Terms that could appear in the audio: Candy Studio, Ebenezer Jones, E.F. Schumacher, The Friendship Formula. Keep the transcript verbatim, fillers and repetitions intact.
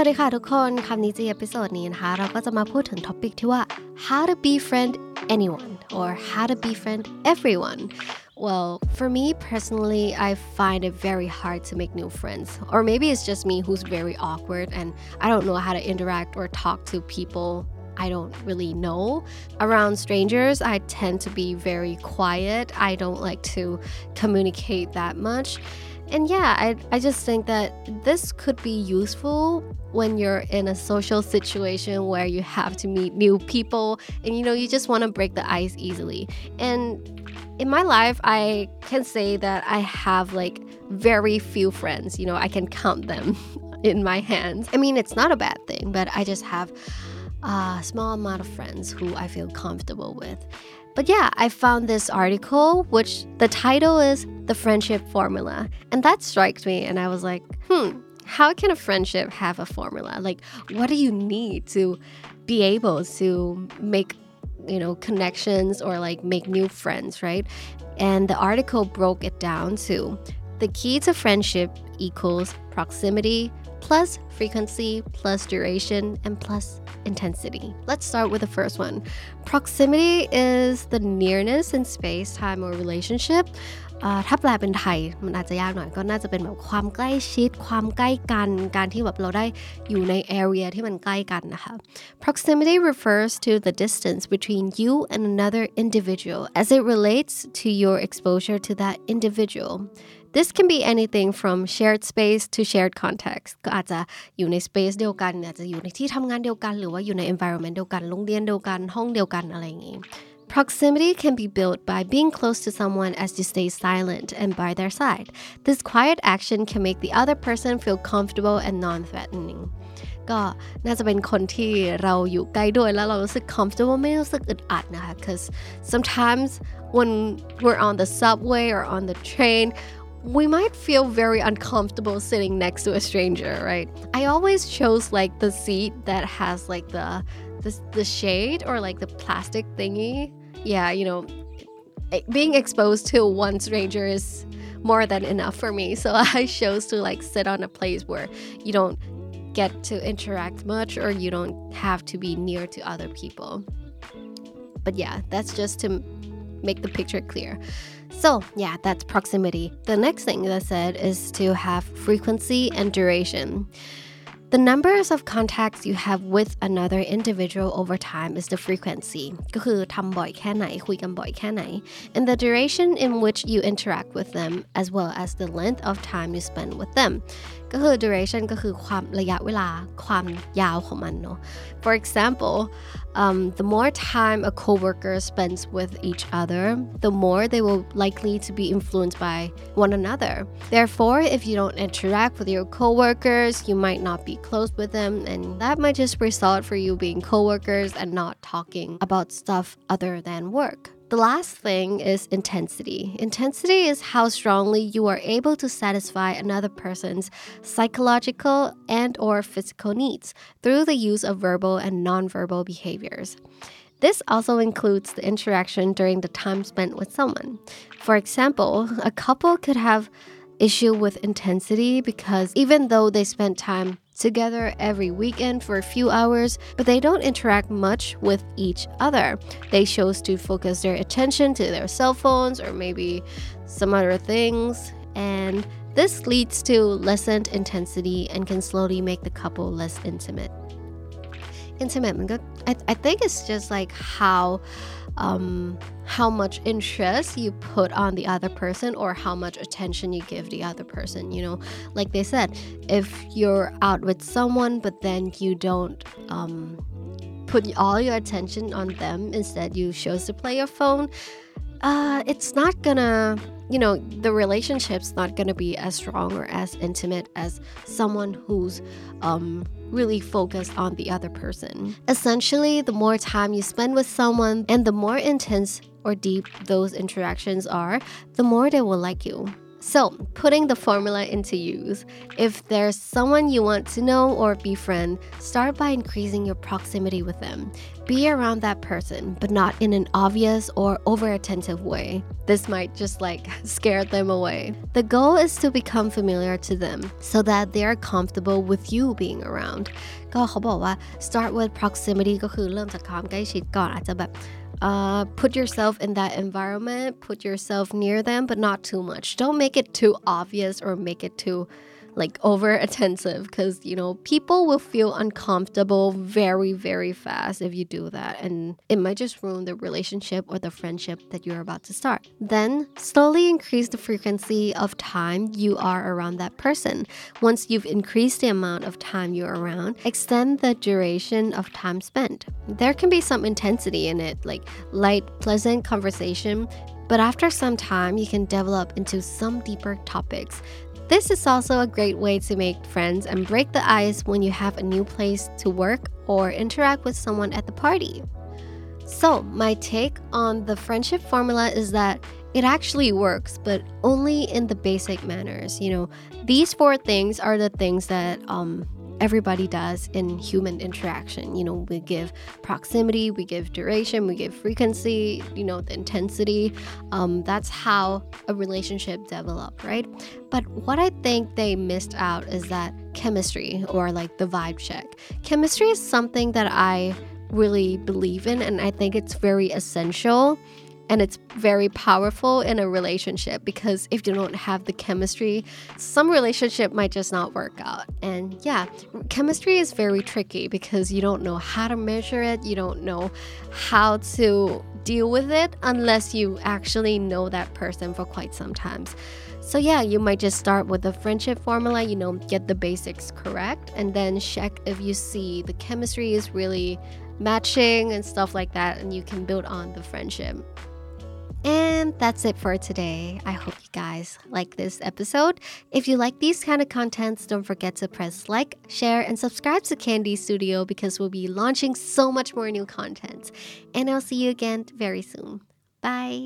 สวัสดีค่ะทุกคนคำนี้จะเอพิโซดนี้นะคะเราก็จะมาพูดถึงท็อปิกที่ว่า how to befriend anyone or how to befriend everyone well for me personally I find it very hard to make new friends or maybe it's just me who's very awkward and I don't know how to interact or talk to people I don't really know around strangers I tend to be very quiet I don't like to communicate that much And yeah, I, I just think that this could be useful when you're in a social situation where you have to meet new people and you know, you just want to break the ice easily. And in my life, I can say that I have like very few friends, you know, I can count them in my hands. I mean, it's not a bad thing, but I just have a small amount of friends who I feel comfortable with.But yeah, I found this article, which the title is The Friendship Formula. And that strikes me. And I was like, hmm, how can a friendship have a formula? Like, what do you need to be able to make, you know, connections or like make new friends, right? And the article broke it down to the key to friendship equals proximity plus frequency plus duration and plus intensity. Let's start with the first one. Proximity is the nearness in space, time, or relationship. ถ้าแปลเป็นไทยมันอาจจะยากหน่อยก็น่าจะเป็นแบบความใกล้ชิดความใกล้กันการที่แบบเราได้อยู่ใน area ที่มันใกล้กันนะคะ Proximity refers to the distance between you and another individual as it relates to your exposure to that individual.This can be anything from shared space to shared context. ก็อาจจะอยู่ใน space เดียวกันอาจจะอยู่ในที่ทำงานเดียวกันหรือว่าอยู่ใน environment เดียวกันโรงเรียนเดียวกันห้องเดียวกันอะไรอย่างงี้ Proximity can be built by being close to someone as you stay silent and by their side. This quiet action can make the other person feel comfortable and non-threatening. ก็น่าจะเป็นคนที่เราอยู่ใกล้ด้วยแล้วเรารู้สึก comfortable ไม่รู้สึกอึดอัดนะคะ because sometimes when we're on the subway or on the train,We might feel very uncomfortable sitting next to a stranger, right? I always chose like the seat that has like the the, the shade or like the plastic thingy. Yeah, you know, being exposed to one stranger is more than enough for me. So I chose to like sit on a place where you don't get to interact much or you don't have to be near to other people. But yeah, that's just to make the picture clear.So yeah, that's proximity. The next thing that I said is to have frequency and duration. The numbers of contacts you have with another individual over time is the frequency. ก็คือทำบ่อยแค่ไหนคุยกันบ่อยแค่ไหน and the duration in which you interact with them as well as the length of time you spend with them. ก็คือ duration ก็คือความระยะเวลาความยาวของมันเนาะ For example, um, the more time a coworker spends with each other, the more they will likely to be influenced by one another. Therefore, if you don't interact with your coworkers, you might not be close with them, and that might just result for you being coworkers and not talking about stuff other than work.The last thing is intensity. Intensity is how strongly you are able to satisfy another person's psychological and or physical needs through the use of verbal and nonverbal behaviors. This also includes the interaction during the time spent with someone. For example, a couple could have issue with intensity because even though they spend time together every weekend for a few hours, but they don't interact much with each other. They chose to focus their attention to their cell phones or maybe some other things, and this leads to lessened intensity and can slowly make the couple less intimate. Intimate, I, I think it's just like how, um, how much interest you put on the other person or how much attention you give the other person, you know? Like they said, if you're out with someone, but then you don't, um, put all your attention on them, instead you chose to play your phone, uh, it's not gonna...You know, the relationship's not going to be as strong or as intimate as someone who's um, really focused on the other person. Essentially, the more time you spend with someone and the more intense or deep those interactions are, the more they will like you. So, putting the formula into use. If there's someone you want to know or befriend, start by increasing your proximity with them. Be around that person, but not in an obvious or over-attentive way. This might just like scare them away. The goal is to become familiar to them so that they are comfortable with you being around. ก็เขาบอกว่า start with proximity ก็คือเริ่มจากความใกล้ชิดก่อนอาจจะแบบUh, put yourself in that environment, put yourself near them, but not too much. Don't make it too obvious or make it too like over attentive because, you know, people will feel uncomfortable very, very fast if you do that. And it might just ruin the relationship or the friendship that you're about to start. Then slowly increase the frequency of time you are around that person. Once you've increased the amount of time you're around, extend the duration of time spent. There can be some intensity in it, like light, pleasant conversation. But after some time, you can develop into some deeper topics.This is also a great way to make friends and break the ice when you have a new place to work or interact with someone at the party. So, my take on the friendship formula is that it actually works, but only in the basic manners. You know, these four things are the things that um, everybody does in human interaction. You know, we give proximity, we give duration, we give frequency, you know, the intensity. Um, that's how a relationship develops, right?But what I think they missed out is that chemistry or like the vibe check. Chemistry is something that I really believe in and I think it's very essential and it's very powerful in a relationship because if you don't have the chemistry, some relationship might just not work out. And yeah, chemistry is very tricky because you don't know how to measure it. You don't know how to deal with it unless you actually know that person for quite some time.So yeah, you might just start with the friendship formula, you know, get the basics correct, and then check if you see the chemistry is really matching and stuff like that, and you can build on the friendship. And that's it for today. I hope you guys like this episode. If you like these kind of contents, don't forget to press like, share, and subscribe to Candy Studio because we'll be launching so much more new content. And I'll see you again very soon. Bye!